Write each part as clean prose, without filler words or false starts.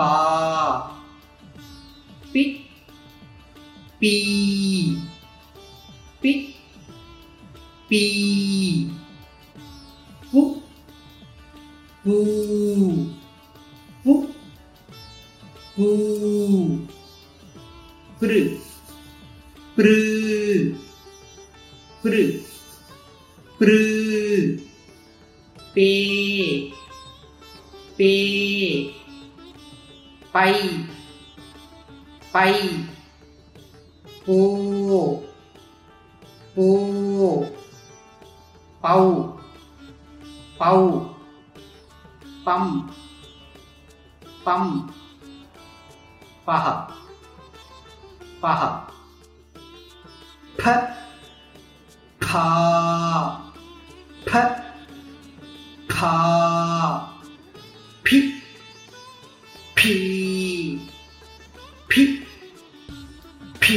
pa, pi, pi, pi, pi, pu, pu, pu, pu, pr, pr, pr, pr, pe, pe, pai, pai, po, po, pau, pau, pam, pam, paha, paha, pa, pa, pa, pa, pi, pi, pi, pi,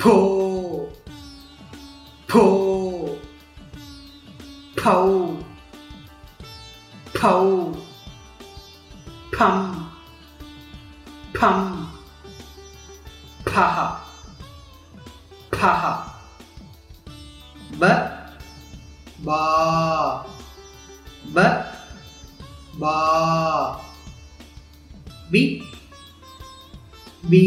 po, po, pau, pau, pam, pam, paha, paha, ba, ba, ba, ba, bi, bi,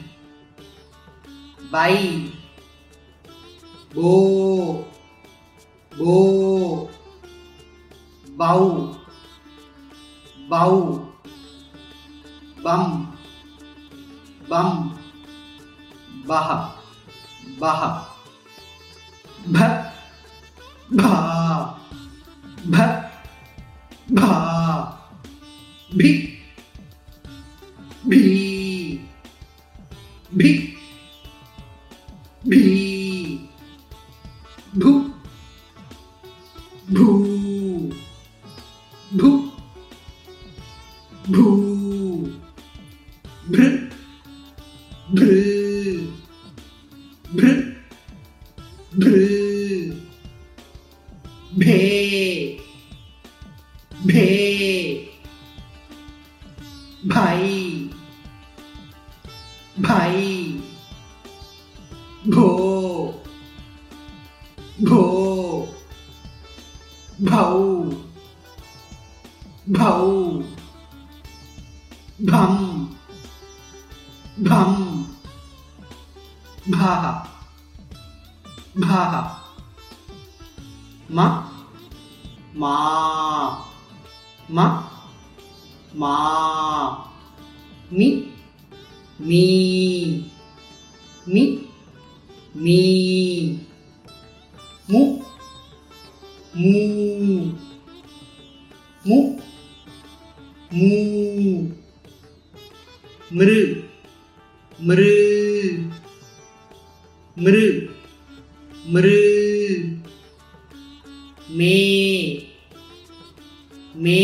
bai, bo, bo, bau, bau, bam, bam, baha, baha, ba, ba, ba, ba, bi, bi, bi, bi, bu, bu, bu, bu, br, br, br, br, be, be, bai, bai, bo, bo, bau, bau, bam, bam, bha, bha, ma, ma, ma, ma, mi, mi, mi, mi, mu, mu, mu, mu, mr, mr, mr, mr, me, me,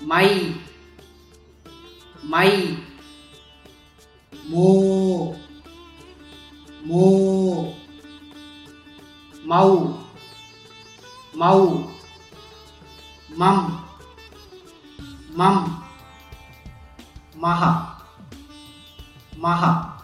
mai, mai, mo, mo, mau, mau, mam, mam, maha, maha.